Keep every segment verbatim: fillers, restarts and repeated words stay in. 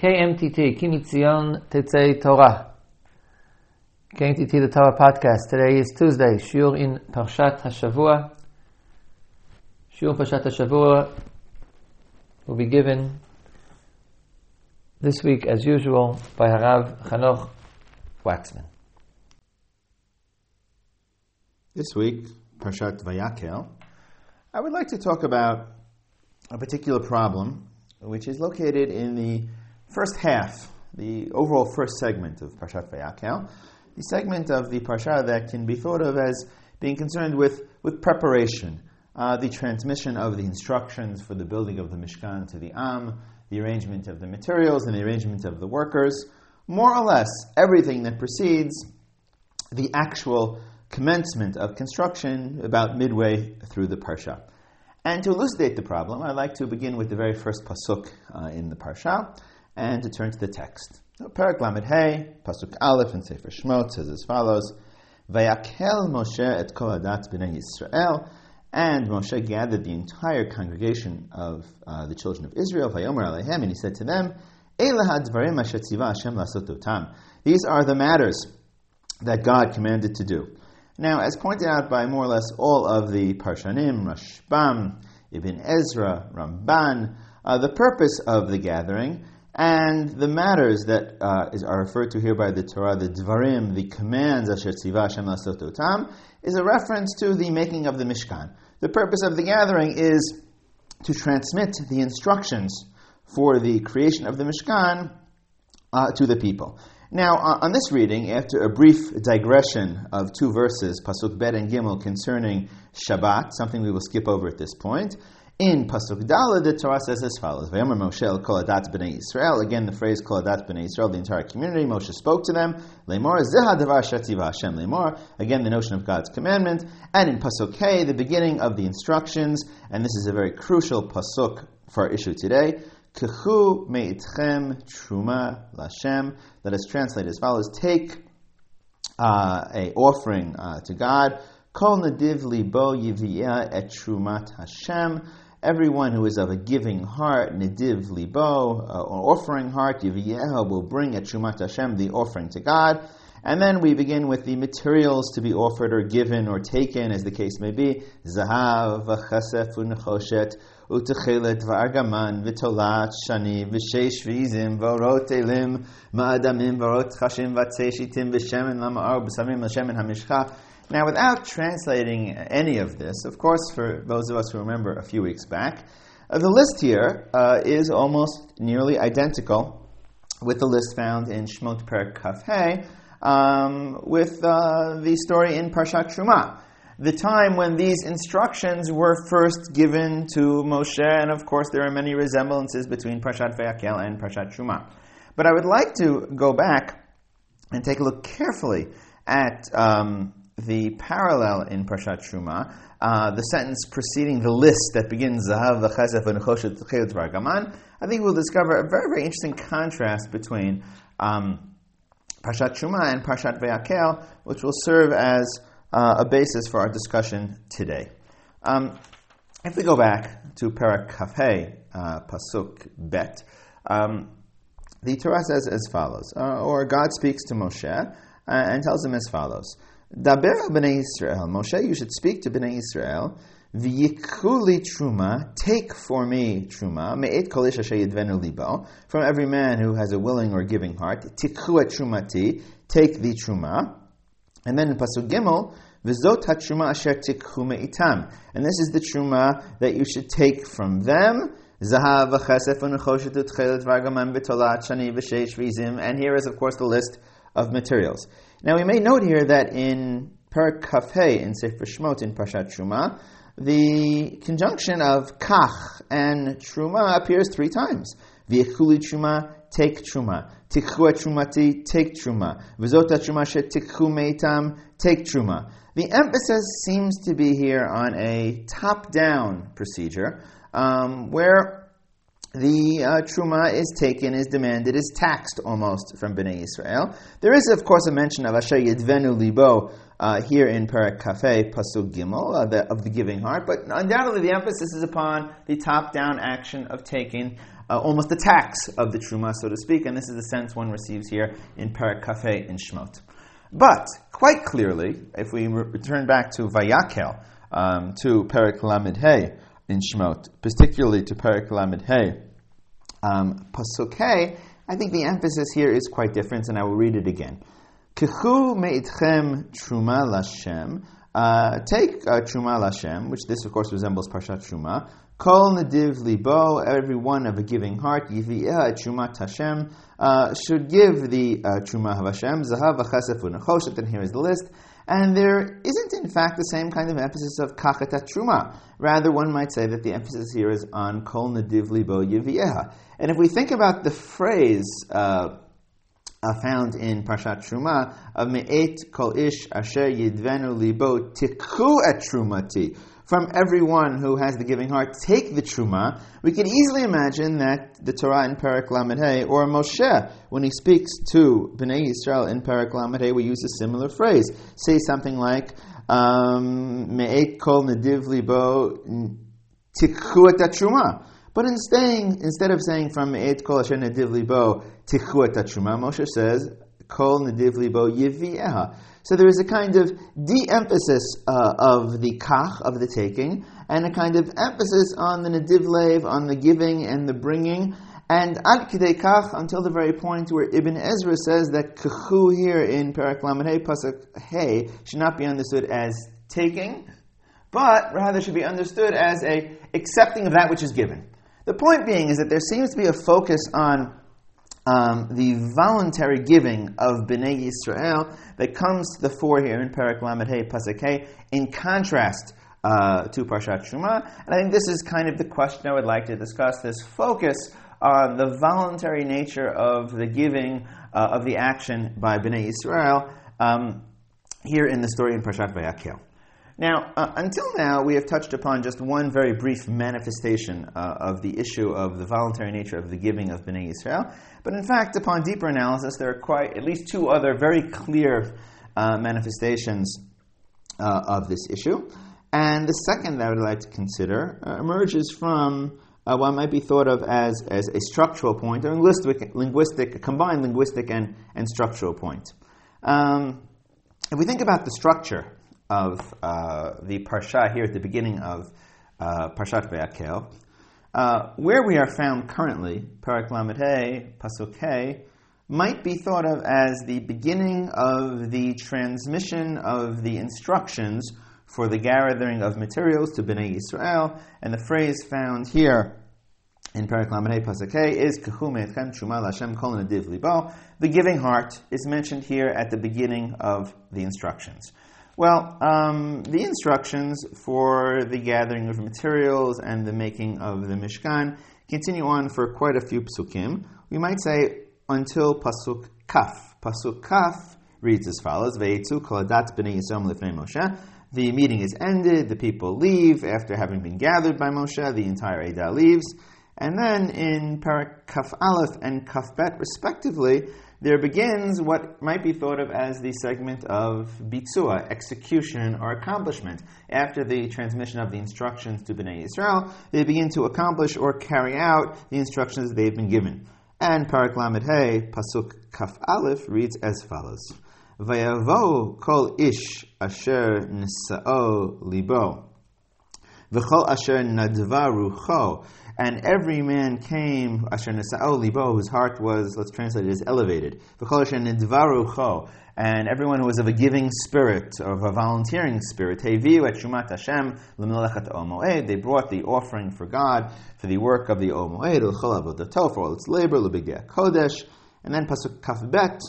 K M T T, Kimitzion Tetzai Torah. K M T T, the Torah podcast. Today is Tuesday, Shiur in Parshat Hashavua. Shiur Parshat Hashavua will be given this week, as usual, by Harav Chanoch Waxman. This week, Parshat VaYakel, I would like to talk about a particular problem which is located in the first half, the overall first segment of Parshat VaYakel, the segment of the Parsha that can be thought of as being concerned with, with preparation, uh, the transmission of the instructions for the building of the Mishkan to the Am, the arrangement of the materials and the arrangement of the workers, more or less everything that precedes the actual commencement of construction about midway through the Parsha. And to elucidate the problem, I'd like to begin with the very first pasuk uh, in the Parsha, and to turn to the text. Perek Lamed Hey, Pasuk Aleph in Sefer Shemot says as follows: Vayakel Moshe et kol hadat b'nei Yisrael, and Moshe gathered the entire congregation of uh, the children of Israel. Vayomer aleihem, and he said to them, Eila hadvarim asher tzivah Hashem lasot otam. These are the matters that God commanded to do. Now, as pointed out by more or less all of the Parshanim, Rashbam, Ibn Ezra, Ramban, uh, the purpose of the gathering and the matters that uh, is, are referred to here by the Torah, the Dvarim, the commands, Asher Tzivah Hashem L'asot Otam, is a reference to the making of the Mishkan. The purpose of the gathering is to transmit the instructions for the creation of the Mishkan uh, to the people. Now, uh, on this reading, after a brief digression of two verses, Pasuk Bet and Gimel, concerning Shabbat, something we will skip over at this point, in Pasuk Daled, the Torah says as follows: Vayomer Moshe el kol hadat b'nei Yisrael. Again, the phrase kol hadat b'nei Yisrael, the entire community. Moshe spoke to them. Lemor zeh hadavar asher tivah Hashem lemor. Again, the notion of God's commandment. And in Pasuk Hey, the beginning of the instructions, and this is a very crucial pasuk for our issue today. Kechu meitchem truma l'Hashem. That is translated as follows: Take uh, a offering uh, to God. Kol nadiv libo yivi'ah et trumat Hashem. Everyone who is of a giving heart, nediv libo, uh, or offering heart, yiviyeha, will bring at shumat Hashem, the offering to God. And then we begin with the materials to be offered or given or taken, as the case may be. Zahav, v'chasef, v'nechoshet, u'techelet, v'argaman, v'tolat, shani, v'sheish, v'izim, v'orot elim, ma'adamim, v'orot chashim, v'tzeshitim, v'shemen, lama'ar, b'samim, v'shemen ha'mishcha. Now, without translating any of this, of course, for those of us who remember a few weeks back, uh, the list here uh, is almost nearly identical with the list found in Shemot Perek Kaf Hey, um, with uh, the story in Parshat Teruma, the time when these instructions were first given to Moshe, and of course there are many resemblances between Parshat Vayakel and Parshat Teruma. But I would like to go back and take a look carefully at Um, the parallel in Parshat Shuma, uh, the sentence preceding the list that begins Zahav v'chesef v'nechoshet t'cheilut v'argaman. I think we'll discover a very, very interesting contrast between um, Parshat Shuma and Parshat Vayakel, which will serve as uh, a basis for our discussion today. Um, if we go back to Perek Kaf Hey, uh, Pasuk Bet, um, the Torah says as follows, uh, or God speaks to Moshe uh, and tells him as follows: Daber b'nei Yisrael, Moshe, you should speak to b'nei Yisrael. V'yikhu li truma, take for me truma. Me'et kol ish asher yidvenu libo, from every man who has a willing or giving heart. Tikhu et trumati, take the truma. And then in Pasuk Gimel, v'zot ha truma asher tikhu me'itam, and this is the truma that you should take from them. Zahav v'chesef v'nechoshet utchelet v'argaman v'tolat shani v'sheish v'izim. And here is, of course, the list of materials. Now, we may note here that in Perek Kaf Hey in Sefer Shemot in Parshat Teruma, the conjunction of kach and truma appears three times. V'yikhu truma, take truma. Tikhu trumati, take truma. V'zot truma she tikhu meitam, take truma. The emphasis seems to be here on a top-down procedure, um, where the uh, Truma is taken, is demanded, is taxed almost from Bnei Yisrael. There is, of course, a mention of Asher Yidvenu Libo uh, here in Perek Kafei Pasuk Gimel, uh, the, of the giving heart, but undoubtedly the emphasis is upon the top-down action of taking uh, almost the tax of the Truma, so to speak, and this is the sense one receives here in Perek Kafei in Shemot. But, quite clearly, if we return back to Vayakel, um, to Perek Lamed Hey, in Shemot, particularly to Perek Lamed Hey, um, Pasuk Hey, I think the emphasis here is quite different, and I will read it again. Kichu meitchem truma l'Hashem, uh, take uh, truma l'Hashem, which this of course resembles Parshat Shuma. Kol nediv libo, every one of a giving heart, yivi'eh truma tashem, uh, should give the uh, truma of Hashem, zahav v'chesef u'nechoshet, and here is the list. And there isn't, in fact, the same kind of emphasis of kachet truma. Rather, one might say that the emphasis here is on kol nediv libo yivieha. And if we think about the phrase uh, uh, found in Parshat Truma of me'et kol ish asher yidvenu libo tikhu et trumati, from everyone who has the giving heart, take the truma, we could easily imagine that the Torah in Perek Lamed Hey, or Moshe, when he speaks to Bnei Yisrael in Perek Lamed Hey, we use a similar phrase. Say something like, Me'et kol nediv libo tikhu et truma. But in saying, instead of saying from Me'et kol asher nediv libo tikhu et truma, Moshe says, kol nediv libo yivieha. So there is a kind of de-emphasis uh, of the kach, of the taking, and a kind of emphasis on the nediv lev, on the giving and the bringing, and ad kidei kach, until the very point where Ibn Ezra says that kachu here in Perek Lamed Hey Pasuk Hey should not be understood as taking, but rather should be understood as a accepting of that which is given. The point being is that there seems to be a focus on Um, the voluntary giving of Bnei Yisrael that comes to the fore here in Perek Lamed Hey Pasuk Hey, in contrast uh, to Parshat Shuma. And I think this is kind of the question I would like to discuss, this focus on the voluntary nature of the giving uh, of the action by Bnei Yisrael um, here in the story in Parshat VaYakel. Now, uh, until now, we have touched upon just one very brief manifestation uh, of the issue of the voluntary nature of the giving of Bnei Yisrael. But in fact, upon deeper analysis, there are quite at least two other very clear uh, manifestations uh, of this issue. And the second that I would like to consider uh, emerges from uh, what might be thought of as, as a structural point, or linguistic, linguistic, a combined linguistic and, and structural point. Um, if we think about the structure of uh, the Parsha here at the beginning of uh, Parshat VaYakel, uh, where we are found currently, Perek Lamed Hey, Pasuk Hey, might be thought of as the beginning of the transmission of the instructions for the gathering of materials to Bnei Yisrael, and the phrase found here in Perek Lamed Hey, Pasuk Hey is Kehu me'etchem truma l'Hashem kol nediv libo. The giving heart is mentioned here at the beginning of the instructions. Well, um, the instructions for the gathering of materials and the making of the Mishkan continue on for quite a few psukim. We might say until Pasuk Kaf. Pasuk Kaf reads as follows, Ve'etzu kol adat b'nei Yisrael lifnei Moshe. The meeting is ended, the people leave after having been gathered by Moshe, the entire Eidah leaves. And then in Perek Kaf Aleph and Kaf Bet, respectively, there begins what might be thought of as the segment of bitzua, execution or accomplishment. After the transmission of the instructions to Bnei Yisrael, they begin to accomplish or carry out the instructions they've been given. And Perek Lamed Hey, Pasuk Kaf Aleph, reads as follows. Vayavo kol ish asher nisa'o libo. V'chol asher nadva rucho. And every man came, asher nisa'o libo, whose heart was, let's translate it as elevated. V'chol asher nadva rucho. And everyone who was of a giving spirit, of a volunteering spirit. Heviu et shumat Hashem l'melechet o'moed. They brought the offering for God, for the work of the o'moed, l'chol avodato, for all its labor, l'bigei kodesh. And then Pasuk Kaf Bet.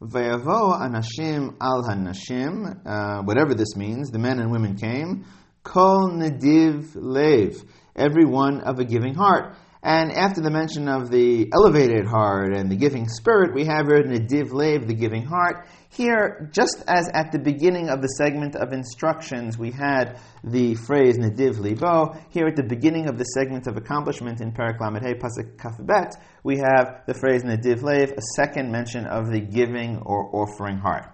Vayavo anashim al hanashim. Uh, whatever this means, the men and women came. Kol nediv lev, every one of a giving heart. And after the mention of the elevated heart and the giving spirit, we have here Nediv Lev, the giving heart. Here, just as at the beginning of the segment of instructions, we had the phrase Nediv Libo. Here at the beginning of the segment of accomplishment in Perek Lamed Hey Pasuk Kaf Bet, we have the phrase Nediv Lev, a second mention of the giving or offering heart.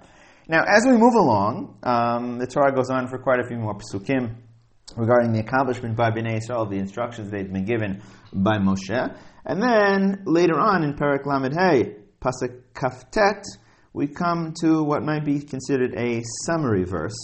Now, as we move along, um, the Torah goes on for quite a few more Pesukim regarding the accomplishment by Bnei Yisrael, the instructions they've been given by Moshe. And then, later on in Perek Lamed Hey, Pasuk Kaftet, we come to what might be considered a summary verse,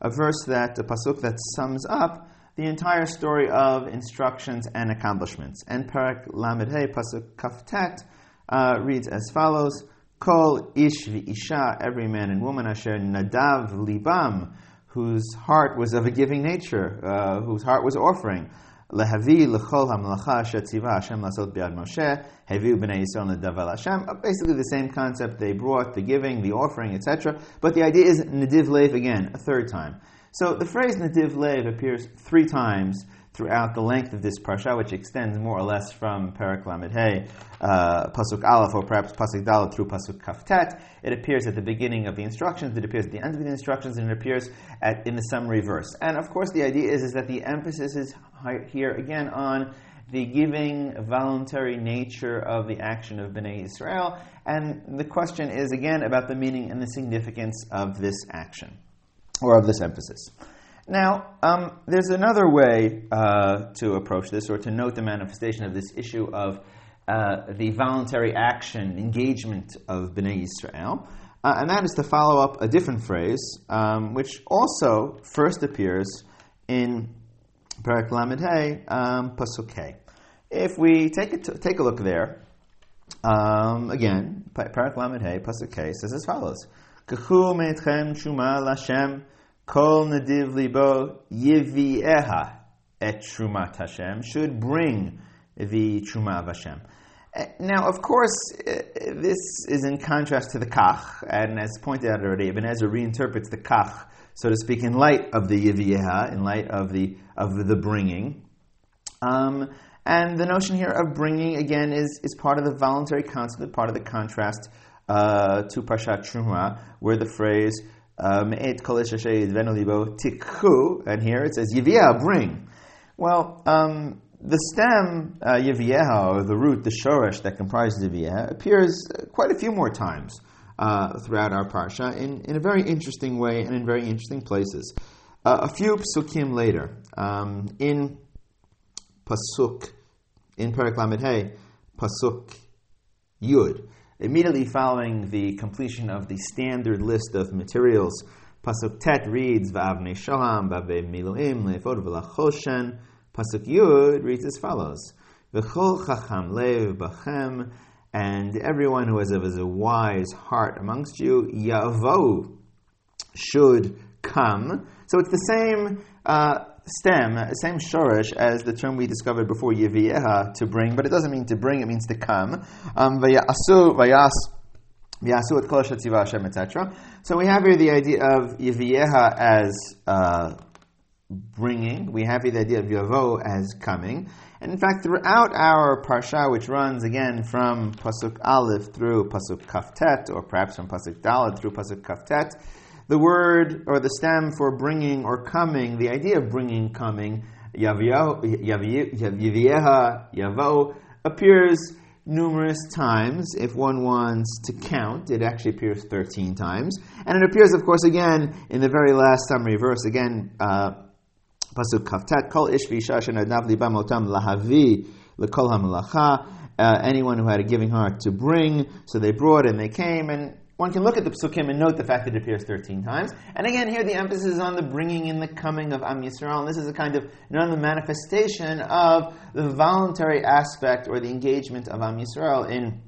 a verse that, a Pasuk that sums up the entire story of instructions and accomplishments. And Perek Lamed Hey, Pasuk Kaftet, uh, reads as follows, Kol ish v'isha, every man and woman, asher nadav libam, whose heart was of a giving nature, uh, whose heart was offering. Lehavi lechol hamlacha asher tzivah Hashem lasot b'yad Moshe, heviu b'nei Yisrael nadav al Hashem. Basically the same concept they brought, the giving, the offering, et cetera. But the idea is nediv leiv again, a third time. So the phrase nediv leiv appears three times throughout the length of this parsha, which extends more or less from Perek Lamed Hey, uh, Pasuk Aleph, or perhaps Pasuk Dalet through Pasuk Kaftet. It appears at the beginning of the instructions, it appears at the end of the instructions, and it appears at, in the summary verse. And of course the idea is, is that the emphasis is here again on the giving, voluntary nature of the action of Bnei Yisrael, and the question is again about the meaning and the significance of this action, or of this emphasis. Now, um, there's another way uh, to approach this, or to note the manifestation of this issue of uh, the voluntary action, engagement of Bnei Yisrael, uh, and that is to follow up a different phrase, um, which also first appears in Perek Lamed Hey, um, Pasuk Hey. If we take a, t- take a look there, um, again, Perek Lamed Hey, Pasuk Hey says as follows, Kechu meitchem shuma l'Hashem, Kol nediv libo yivieha et trumat Hashem, should bring the truma of Hashem. Now, of course, this is in contrast to the kach, and as pointed out already, Ibn Ezra reinterprets the kach, so to speak, in light of the yivieha, in light of the of the bringing. Um, and the notion here of bringing again is is part of the voluntary concept, part of the contrast uh, to Parshat Teruma, where the phrase. Um, and here it says Yivieha, bring. Well, um, the stem uh, Yivieha, or the root, the shoresh that comprises Yivieha, appears quite a few more times uh, throughout our parsha in, in a very interesting way and in very interesting places. Uh, a few psukim later, um, in pasuk, in Perek Lamed Hey, pasuk Yud. Immediately following the completion of the standard list of materials, Pasuk Tet reads, Va'avnei Shoham, Va'avnei Miluim, Le'efod V'lachoshen. Pasuk Yud reads as follows, V'chol Chacham Lev Bachem, and everyone who has a, has a wise heart amongst you, Yavo, should come. So it's the same uh, stem, same shoresh as the term we discovered before, yivieha, to bring, but it doesn't mean to bring, it means to come. Um, vayasu, vayas, vayasu et kol asher tzivah Hashem, et cetera. So we have here the idea of yivieha as uh, bringing, we have here the idea of yavo as coming, and in fact throughout our parsha, which runs again from Pasuk Aleph through Pasuk Kaftet, or perhaps from Pasuk Dalet through Pasuk Kaftet, the word, or the stem for bringing or coming, the idea of bringing, coming, yavieha, yavo, appears numerous times. If one wants to count, it actually appears thirteen times. And it appears, of course, again, in the very last summary verse, again, Pasuk Kaftet, Kol ish v'isha asher nadav libam otam lahavi lekol hamalacha, anyone who had a giving heart to bring, so they brought and they came, and one can look at the psukim and note the fact that it appears thirteen times. And again, here the emphasis is on the bringing and the coming of Am Yisrael. And this is a kind of another manifestation of the voluntary aspect or the engagement of Am Yisrael in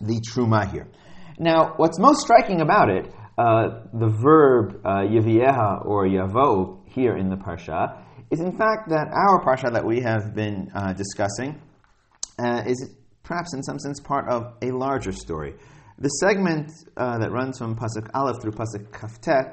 the Truma here. Now, what's most striking about it, uh, the verb uh, Yivieha or Yavo here in the Parsha, is in fact that our Parsha that we have been uh, discussing uh, is perhaps in some sense part of a larger story. The segment uh, that runs from Pasuk Aleph through Pasuk Kaftet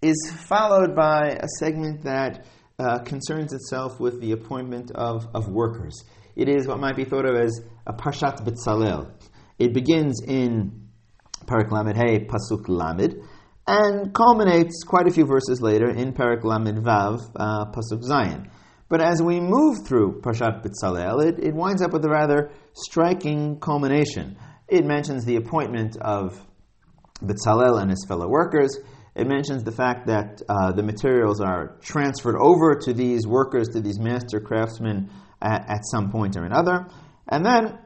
is followed by a segment that uh, concerns itself with the appointment of, of workers. it is what might be thought of as a Parshat Bezalel. It begins in Parak Lamed Hey, Pasuk Lamed, and culminates quite a few verses later in Parak Lamed Vav, uh, Pasuk Zion. But as we move through Parshat Bezalel, it, it winds up with a rather striking culmination. It mentions the appointment of Bezalel and his fellow workers. It mentions the fact that uh, the materials are transferred over to these workers, to these master craftsmen at, at some point or another. And then,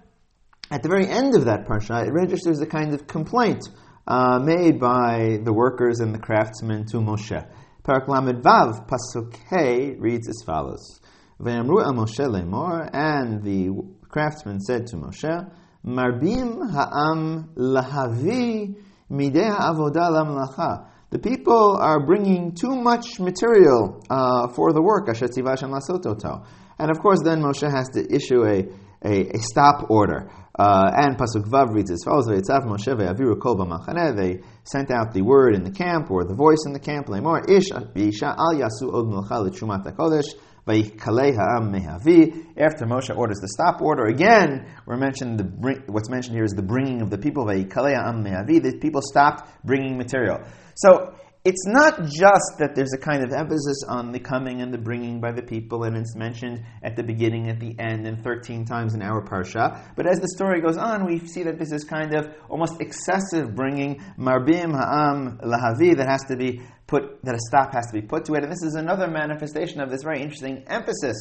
at the very end of that parsha, it registers a kind of complaint uh, made by the workers and the craftsmen to Moshe. Parak Lamed Vav, Pasuk He, reads as follows. V'yamru el Moshe le'mor, and the craftsmen said to Moshe, Marbim ha'am lahavi midei ha'avodah la'melacha. The people are bringing too much material uh, for the work. Asher tziva Hashem la'asot oto. And of course, then Moshe has to issue a a, a stop order. Uh, and Pasuk Vav reads as follows: Vayitzav Moshe ve'aviru kol b'machaneh. They sent out the word in the camp, or the voice in the camp. Le'mor ish v'isha al yasu od melacha l'tshumat hakodesh. Vayikalei ha'am mehavi. After Moshe orders the stop order, again, we're mentioned the what's mentioned here is the bringing of the people. Vayikalei ha'am mehavi. The people stopped bringing material. So it's not just that there's a kind of emphasis on the coming and the bringing by the people, and it's mentioned at the beginning, at the end, and thirteen times in our parsha. But as the story goes on, we see that this is kind of almost excessive bringing, marbim ha'am lahavi, that has to be put, that a stop has to be put to it. And this is another manifestation of this very interesting emphasis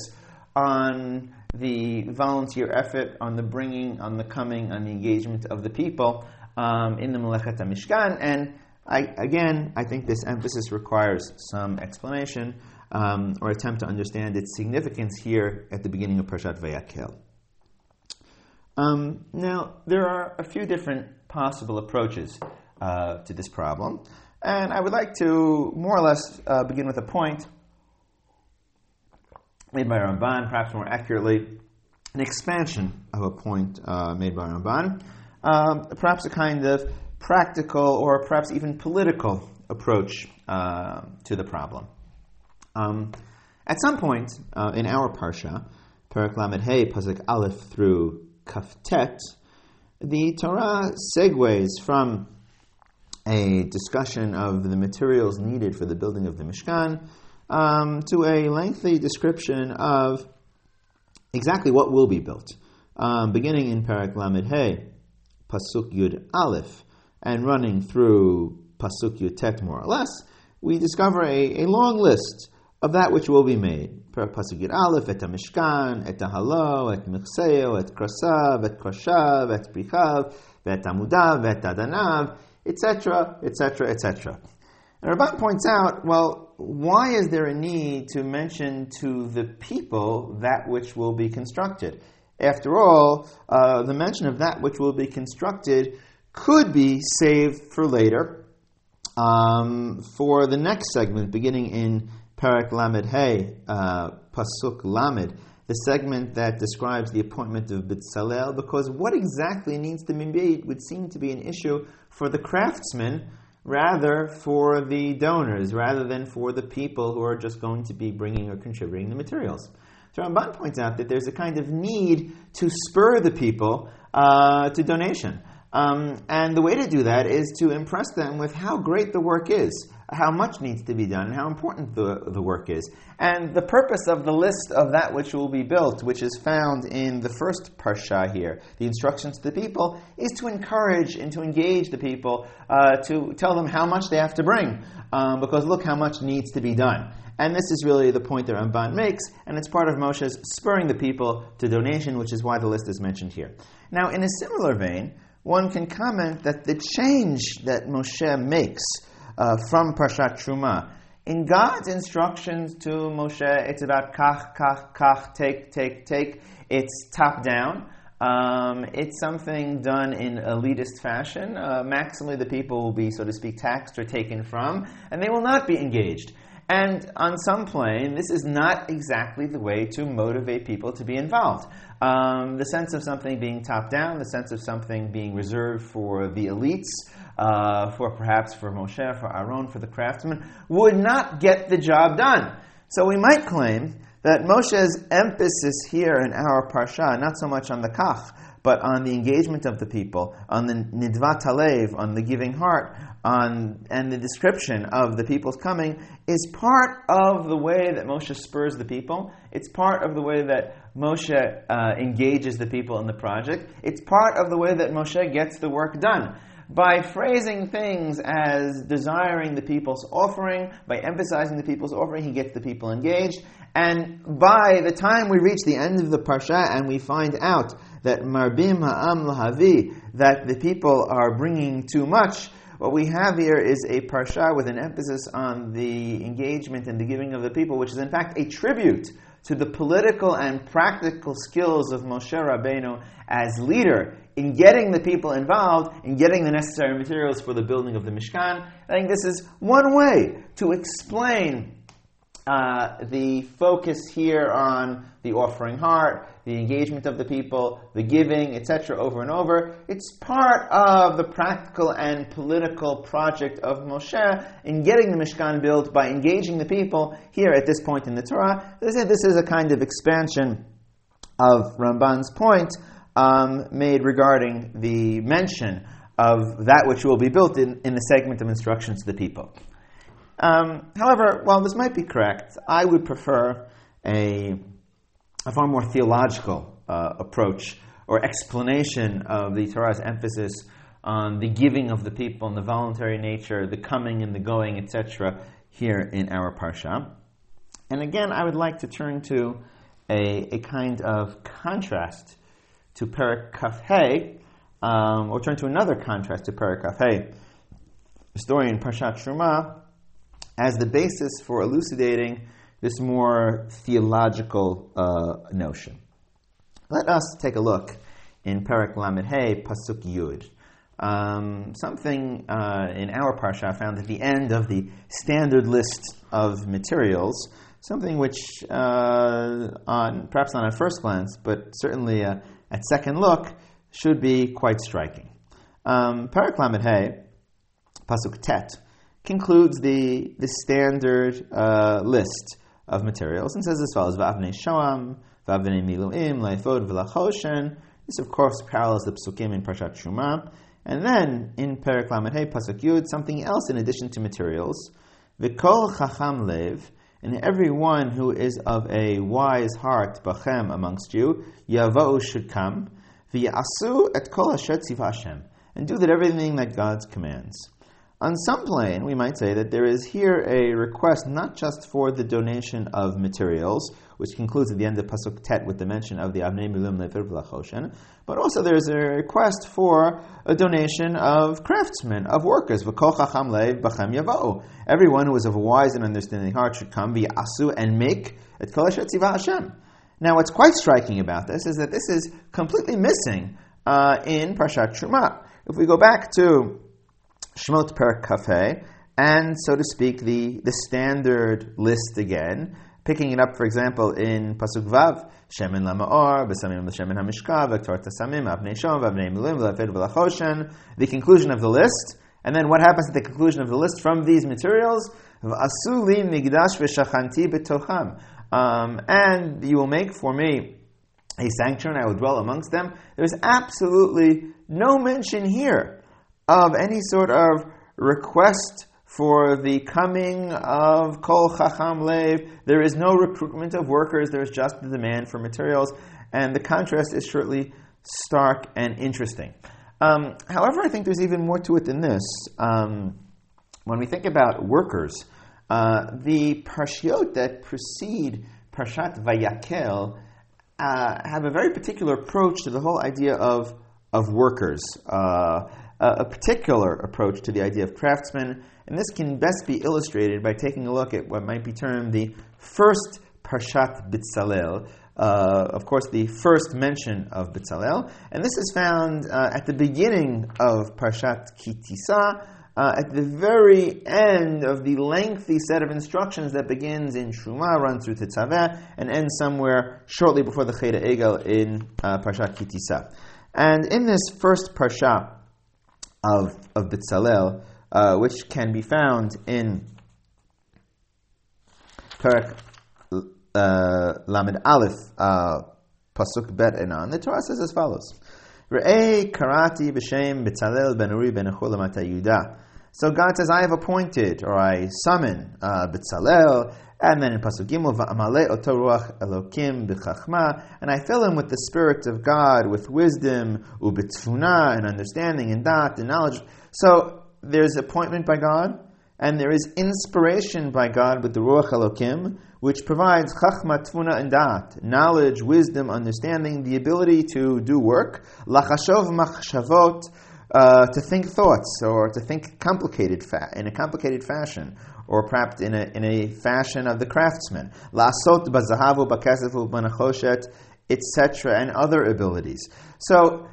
on the volunteer effort, on the bringing, on the coming, on the engagement of the people um, in the Melechet HaMishkan. And I, again, I think this emphasis requires some explanation um, or attempt to understand its significance here at the beginning of Parshat VaYakel. Um, now, there are a few different possible approaches uh, to this problem, and I would like to more or less uh, begin with a point made by Ramban, perhaps more accurately, an expansion of a point uh, made by Ramban, um, perhaps a kind of practical or perhaps even political approach uh, to the problem. Um, at some point uh, in our parsha, Perek Lamed Hey, Pasuk Aleph through Kaftet, the Torah segues from a discussion of the materials needed for the building of the Mishkan um, to a lengthy description of exactly what will be built, um, beginning in Perek Lamed Hey, Pasuk Yud Aleph, and running through Pasuk Yutet more or less, we discover a, a long list of that which will be made. Pasuk Yud Aleph, et HaMishkan, et HaHalo, et Michseo, et Krasav, et Krashav, et Brichav, et Amudav, et Adanav, et cetera, et cetera, et cetera. And Rabban points out, well, why is there a need to mention to the people that which will be constructed? After all, uh, the mention of that which will be constructed could be saved for later, um, for the next segment, beginning in Perek Lamed Hey, uh, Pasuk Lamed, the segment that describes the appointment of Bezalel, because what exactly needs to be made would seem to be an issue for the craftsmen, rather for the donors, rather than for the people who are just going to be bringing or contributing the materials. So Ramban points out that there's a kind of need to spur the people uh, to donation. Um, and the way to do that is to impress them with how great the work is, how much needs to be done, and how important the, the work is. And the purpose of the list of that which will be built, which is found in the first parsha here, the instructions to the people, is to encourage and to engage the people, uh, to tell them how much they have to bring, um, because look how much needs to be done. And this is really the point that Ramban makes, and it's part of Moshe's spurring the people to donation, which is why the list is mentioned here. Now, in a similar vein, one can comment that the change that Moshe makes uh, from Parshat Teruma, in God's instructions to Moshe, it's about kach, kach, kach, take, take, take. It's top down. Um, it's something done in elitist fashion. Uh, maximally, the people will be, so to speak, taxed or taken from, and they will not be engaged. And on some plane, this is not exactly the way to motivate people to be involved. Um, the sense of something being top-down, the sense of something being reserved for the elites, uh, for perhaps for Moshe, for Aaron, for the craftsmen, would not get the job done. So we might claim that Moshe's emphasis here in our parsha, not so much on the kach, but on the engagement of the people, on the nidvat halev, on the giving heart, on and the description of the people's coming, is part of the way that Moshe spurs the people. It's part of the way that Moshe uh, engages the people in the project. It's part of the way that Moshe gets the work done. By phrasing things as desiring the people's offering, by emphasizing the people's offering, he gets the people engaged. And by the time we reach the end of the parsha and we find out that marbim ha'am lahavi, that the people are bringing too much, what we have here is a parsha with an emphasis on the engagement and the giving of the people, which is in fact a tribute to the political and practical skills of Moshe Rabbeinu as leader in getting the people involved, in getting the necessary materials for the building of the Mishkan. I think this is one way to explain uh, the focus here on the offering heart, the engagement of the people, the giving, et cetera, over and over. It's part of the practical and political project of Moshe in getting the Mishkan built by engaging the people here at this point in the Torah. This is a kind of expansion of Ramban's point um, made regarding the mention of that which will be built in, in the segment of instructions to the people. Um, however, while this might be correct, I would prefer a a far more theological uh, approach or explanation of the Torah's emphasis on the giving of the people and the voluntary nature, the coming and the going, et cetera, here in our parsha. And again, I would like to turn to a, a kind of contrast to Perek Kaf Hey, um, or turn to another contrast to Perek Kaf Hey, the story in Parshat Shuma, as the basis for elucidating this more theological uh, notion. Let us take a look in Perek Lamed Hey, Pasuk Yud. Um, something uh, in our parsha found at the end of the standard list of materials, something which, uh, on perhaps not at first glance, but certainly uh, at second look, should be quite striking. Um, Perek Lamed Hey, Pasuk Tet, concludes the, the standard uh, list of materials and says as follows: Va'avnei shoam, va'avnei miluim, la'efod v'la'choshen. This, of course, parallels the psukim in Parshat Shuma. And then in Perek Lamed Hey Pasuk Yud, something else in addition to materials: V'kol chacham lev, and everyone who is of a wise heart, b'chem, amongst you, yava'u, should come, v'yasu et kol asher tziva Hashem, and do that everything that God commands. On some plane, we might say that there is here a request not just for the donation of materials, which concludes at the end of Pasuk Tet with the mention of the Avnei Milum Lefer V'lachoshen, but also there is a request for a donation of craftsmen, of workers. V'kol chacham lev b'chem yava'u. Everyone who is of a wise and understanding heart should come, v'yasu, and make et kol asher tzivah Hashem. Now, what's quite striking about this is that this is completely missing uh, in Parshat Truma. If we go back to Shemot Perek Kaf Hey, and so to speak, the, the standard list again, picking it up, for example, in Pasuk Vav, Shemen Lamaor, B'samim L'Shemen HaMishkav, V'ktor T'samim, Avnei Shom, Avnei Milim, V'lafed V'lachoshen, the conclusion of the list, and then what happens at the conclusion of the list from these materials? V'asu li migdash v'shachanti b'tocham, um, and you will make for me a sanctuary, and I will dwell amongst them. There's absolutely no mention here of any sort of request for the coming of Kol Chacham Lev. There is no recruitment of workers, there is just the demand for materials, and the contrast is surely stark and interesting. Um, however, I think there's even more to it than this. Um, when we think about workers, uh, the parshiot that precede Parshat VaYakel uh, have a very particular approach to the whole idea of, of workers. Uh, Uh, a particular approach to the idea of craftsmen, and this can best be illustrated by taking a look at what might be termed the first Parshat Bezalel, uh, of course the first mention of Bezalel, and this is found uh, at the beginning of Parshat Kittisa, uh, at the very end of the lengthy set of instructions that begins in Shuma, runs through Tetzaveh, and ends somewhere shortly before the Cheder Egel in uh, Parshat Kittisa. And in this first Parshat of of Bezalel, uh, which can be found in Perek Lamed Aleph Pasuk Bet Enan, the Torah says as follows: Re'ei karati b'shem Bezalel ben Uri ben Achulam Atayuda. So God says, I have appointed, or I summon, uh, Bezalel, and then in Pasuk Gimel, va'amale oto ruach elokim b'chachma, and I fill him with the Spirit of God, with wisdom, u'b'tfuna, and understanding, and dat, and knowledge. So there's appointment by God, and there is inspiration by God with the ruach elokim, which provides chachma, tfuna, and dat, knowledge, wisdom, understanding, the ability to do work, lachashov machshavot, Uh, to think thoughts, or to think complicated fa- in a complicated fashion, or perhaps in a in a fashion of the craftsman, la'asot b'zahavu b'kasefu b'nachoshet, et cetera, and other abilities. So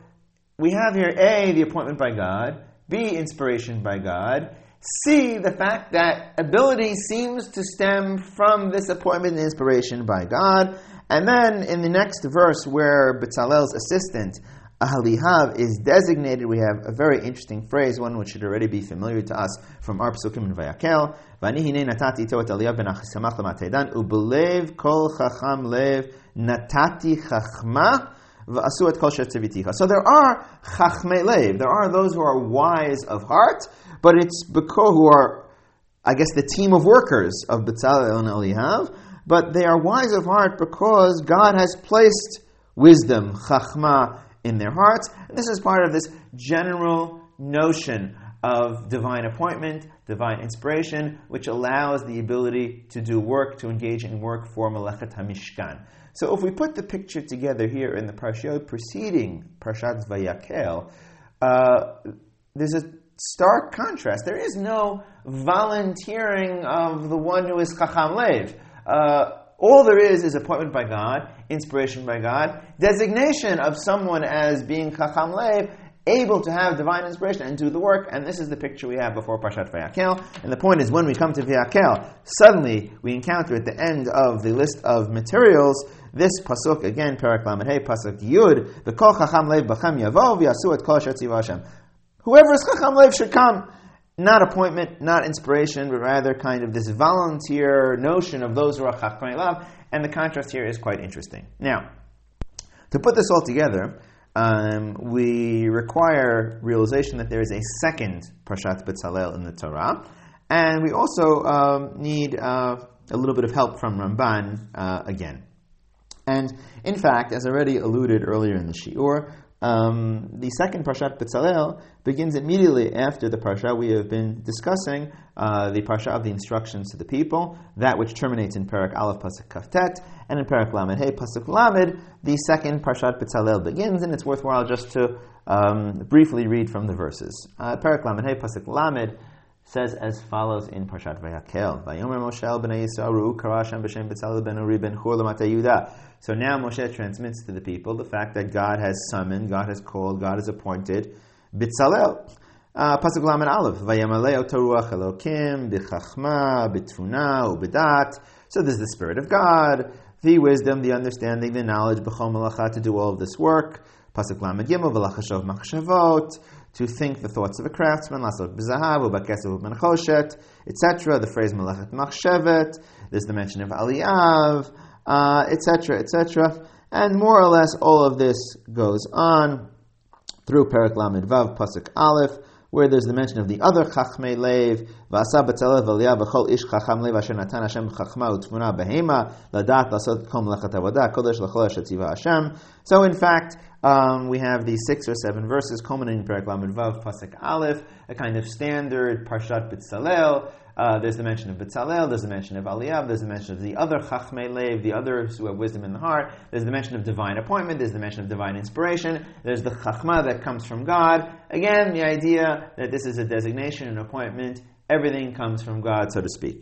we have here A, the appointment by God; B, inspiration by God; C, the fact that ability seems to stem from this appointment and inspiration by God. And then in the next verse, where Bezalel's assistant Ahalihav is designated, we have a very interesting phrase, one which should already be familiar to us from our Pesukim in Vayakel. V'ani hinei natati to et Eliav ben Achisamach l'mataydan, u'belev kol chacham lev natati chachma v'asu et kol shetziviticha. So there are chachmei lev, there are those who are wise of heart, but it's because who are, I guess, the team of workers of Bezalel and Ahalihav, but they are wise of heart because God has placed wisdom, chachma, in their hearts. And this is part of this general notion of divine appointment, divine inspiration, which allows the ability to do work, to engage in work for Melechet HaMishkan. So if we put the picture together here in the parashiyot preceding Parshat VaYakel, uh, there's a stark contrast. There is no volunteering of the one who is Chacham Lev. Uh, All there is is appointment by God, inspiration by God, designation of someone as being Chacham Lev, able to have divine inspiration and do the work. And this is the picture we have before Parshat Vayakel. And the point is, when we come to Vayakel, suddenly we encounter at the end of the list of materials this pasuk again, Perak Lamed Hey, pasuk Yud, V'kol Chacham Lev b'chem yavo v'yasu et kol asher tziva Hashem. Whoever is Chacham Lev should come. Not appointment, not inspiration, but rather kind of this volunteer notion of those who are chachmei lav, and the contrast here is quite interesting. Now, to put this all together, um, we require realization that there is a second Parshat Bezalel in the Torah, and we also um, need uh, a little bit of help from Ramban uh, again. And in fact, as already alluded earlier in the Shi'ur, Um, the second Parshat Bezalel begins immediately after the Parsha we have been discussing, uh, the Parsha of the instructions to the people, that which terminates in Perek Aleph Pasuk Kaftet, and in Perek Lamed Hey Pasuk Lamed, the second Parshat Bezalel begins, and it's worthwhile just to um, briefly read from the verses. Uh, Perek Lamed Hey Pasuk Lamed says as follows in Parshat Vayakel: Vayomer Moshe b'nei Yisrael ru'u kara Hashem b'shem Bezalel ben Uri ben Hur l'matei Yehuda. So now Moshe transmits to the people the fact that God has summoned, God has called, God has appointed Bezalel. Pasuk Lamed Aleph: Vayamalei oto ruach elokim b'chachma b'tfuna u'b'dat. So there's the Spirit of God, the wisdom, the understanding, the knowledge, b'chol melacha, to do all of this work. Pasuk Lamed Gimel: V'lachashov machshavot, to think the thoughts of a craftsman, lasot b'zahav u'b'kasev u'b'nachoshet, et cetera. The phrase melechet machshevet. There's the mention of Oholiav, et cetera, uh, et cetera. And more or less all of this goes on through Perek Lamed Vav Pasuk Aleph, where there's the mention of the other Chachmei Lev, V'asa Bezalel v'Eliav v'chol ish Chacham Lev asher natan Hashem chachma u'tmuna behema ladat lasot kol melachat avodah kodesh l'chol asher tziva Hashem. So in fact, Um, we have these six or seven verses culminating in Perek Lamed Vav Pasuk Aleph, a kind of standard Parshat Bezalel. Uh, there's the mention of Bezalel, there's the mention of Oholiav, there's the mention of the other Chachmei Lev, the others who have wisdom in the heart, there's the mention of divine appointment, there's the mention of divine inspiration, there's the Chachma that comes from God. Again, the idea that this is a designation, an appointment, everything comes from God, so to speak.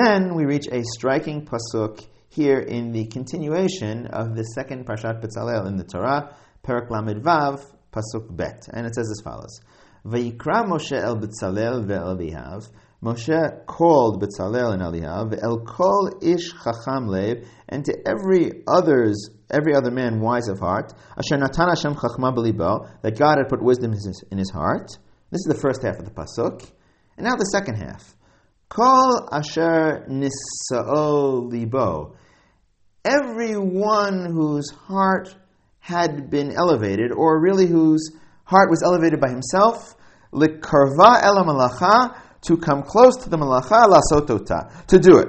Then we reach a striking Pasuk here in the continuation of the second Parshat Bezalel in the Torah, Perek Lamed Vav, Pasuk Bet. And it says as follows: Vayikra Moshe el Bezalel ve'el Oholiav. Moshe called Bezalel and Oholiav, ve'el kol ish chacham lev, and to every others, every other man wise of heart, asher natan Hashem chachma b'libo, that God had put wisdom in his heart. This is the first half of the Pasuk. And now the second half. Kol asher nisao libo. everyone whose heart had been elevated, or really whose heart was elevated by himself, likarva el malacha, to come close to the malacha, lasotota, to do it.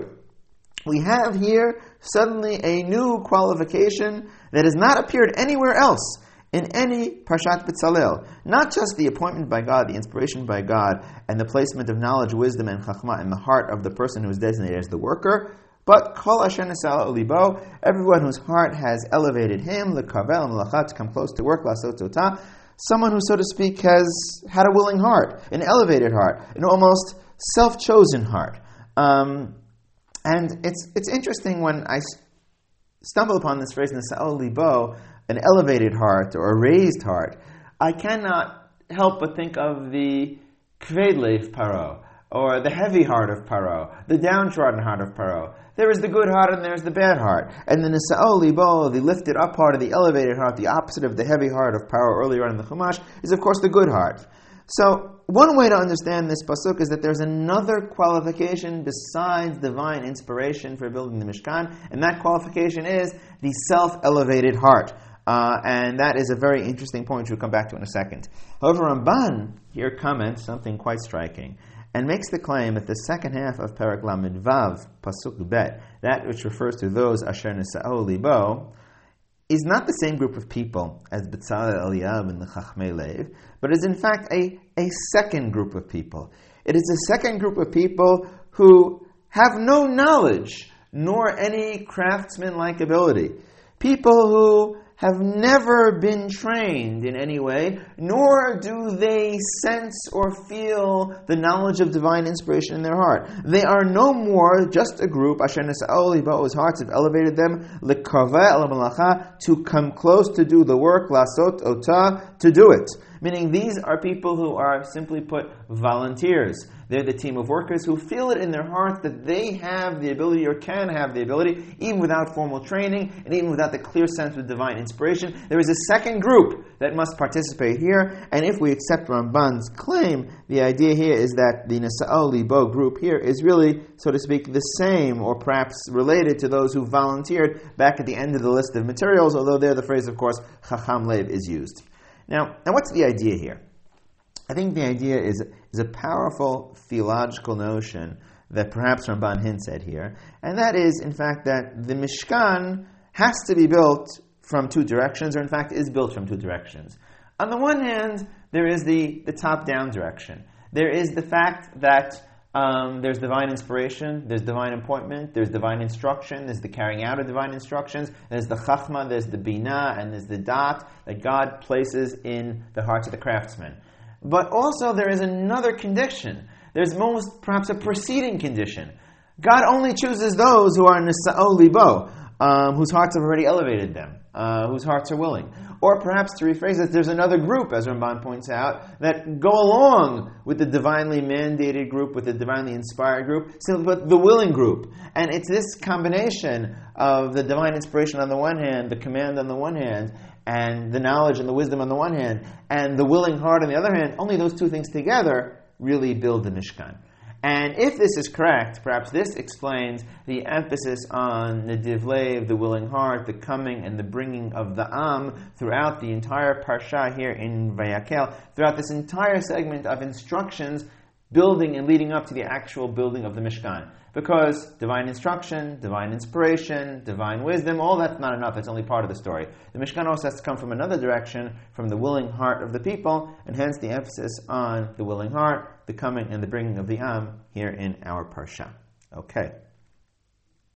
We have here suddenly a new qualification that has not appeared anywhere else in any Parshat Bezalel. Not just the appointment by God, the inspiration by God, and the placement of knowledge, wisdom, and chachma in the heart of the person who is designated as the worker, but kol asher nesala ulibo, everyone whose heart has elevated him, lekavel melacha, to come close to work, lasot tota, someone who, so to speak, has had a willing heart, an elevated heart, an almost self-chosen heart. Um, and it's it's interesting when I stumble upon this phrase, nesala ulibo, an elevated heart or a raised heart, I cannot help but think of the kved lev paro, or the heavy heart of Paro, the downtrodden heart of Paro. There is the good heart and there is the bad heart. And the Nisa'o Libo, the lifted up heart, or the elevated heart, the opposite of the heavy heart of Paro earlier on in the Chumash, is of course the good heart. So, one way to understand this pasuk is that there's another qualification besides divine inspiration for building the Mishkan, and that qualification is the self-elevated heart. Uh, and that is a very interesting point which we'll come back to in a second. However, Ramban here comments something quite striking, and makes the claim that the second half of Perek Lamed Vav, Pasuk Bet, that which refers to those Asher Nisa'o Libo, is not the same group of people as Bezalel, Eliab, and the Chachmei Lev, but is in fact a, a second group of people. It is a second group of people who have no knowledge, nor any craftsman-like ability. People who have never been trained in any way, nor do they sense or feel the knowledge of divine inspiration in their heart. They are no more just a group, Asher Nisa'o Libo, whose hearts have elevated them, L'Kaveh El Malacha, to come close to do the work, Lasot Ota, to do it. Meaning these are people who are, simply put, volunteers. They're the team of workers who feel it in their hearts that they have the ability or can have the ability, even without formal training and even without the clear sense of divine inspiration. There is a second group that must participate here, and if we accept Ramban's claim, the idea here is that the Nisa'o Libo group here is really, so to speak, the same or perhaps related to those who volunteered back at the end of the list of materials, although there the phrase, of course, Chacham Lev is used. Now, now what's the idea here? I think the idea is, is a powerful theological notion that perhaps Ramban hints at here, and that is, in fact, that the Mishkan has to be built from two directions, or in fact is built from two directions. On the one hand, there is the, the top-down direction. There is the fact that um, there's divine inspiration, there's divine appointment, there's divine instruction, there's the carrying out of divine instructions, there's the chachma, there's the bina, and there's the dat that God places in the hearts of the craftsmen. But also there is another condition. There's most perhaps a preceding condition. God only chooses those who are nisa'o libo, um, whose hearts have already elevated them, uh, whose hearts are willing. Or perhaps to rephrase this, there's another group, as Ramban points out, that go along with the divinely mandated group, with the divinely inspired group, still but the willing group. And it's this combination of the divine inspiration on the one hand, the command on the one hand, and the knowledge and the wisdom on the one hand, and the willing heart on the other hand, only those two things together really build the Mishkan. And if this is correct, perhaps this explains the emphasis on the Nediv Lev, the willing heart, the coming and the bringing of the Am throughout the entire Parsha here in Vayakel, throughout this entire segment of instructions building and leading up to the actual building of the Mishkan. Because divine instruction, divine inspiration, divine wisdom, all that's not enough. That's only part of the story. The Mishkan also has to come from another direction, from the willing heart of the people, and hence the emphasis on the willing heart, the coming and the bringing of the Am here in our Parsha. Okay.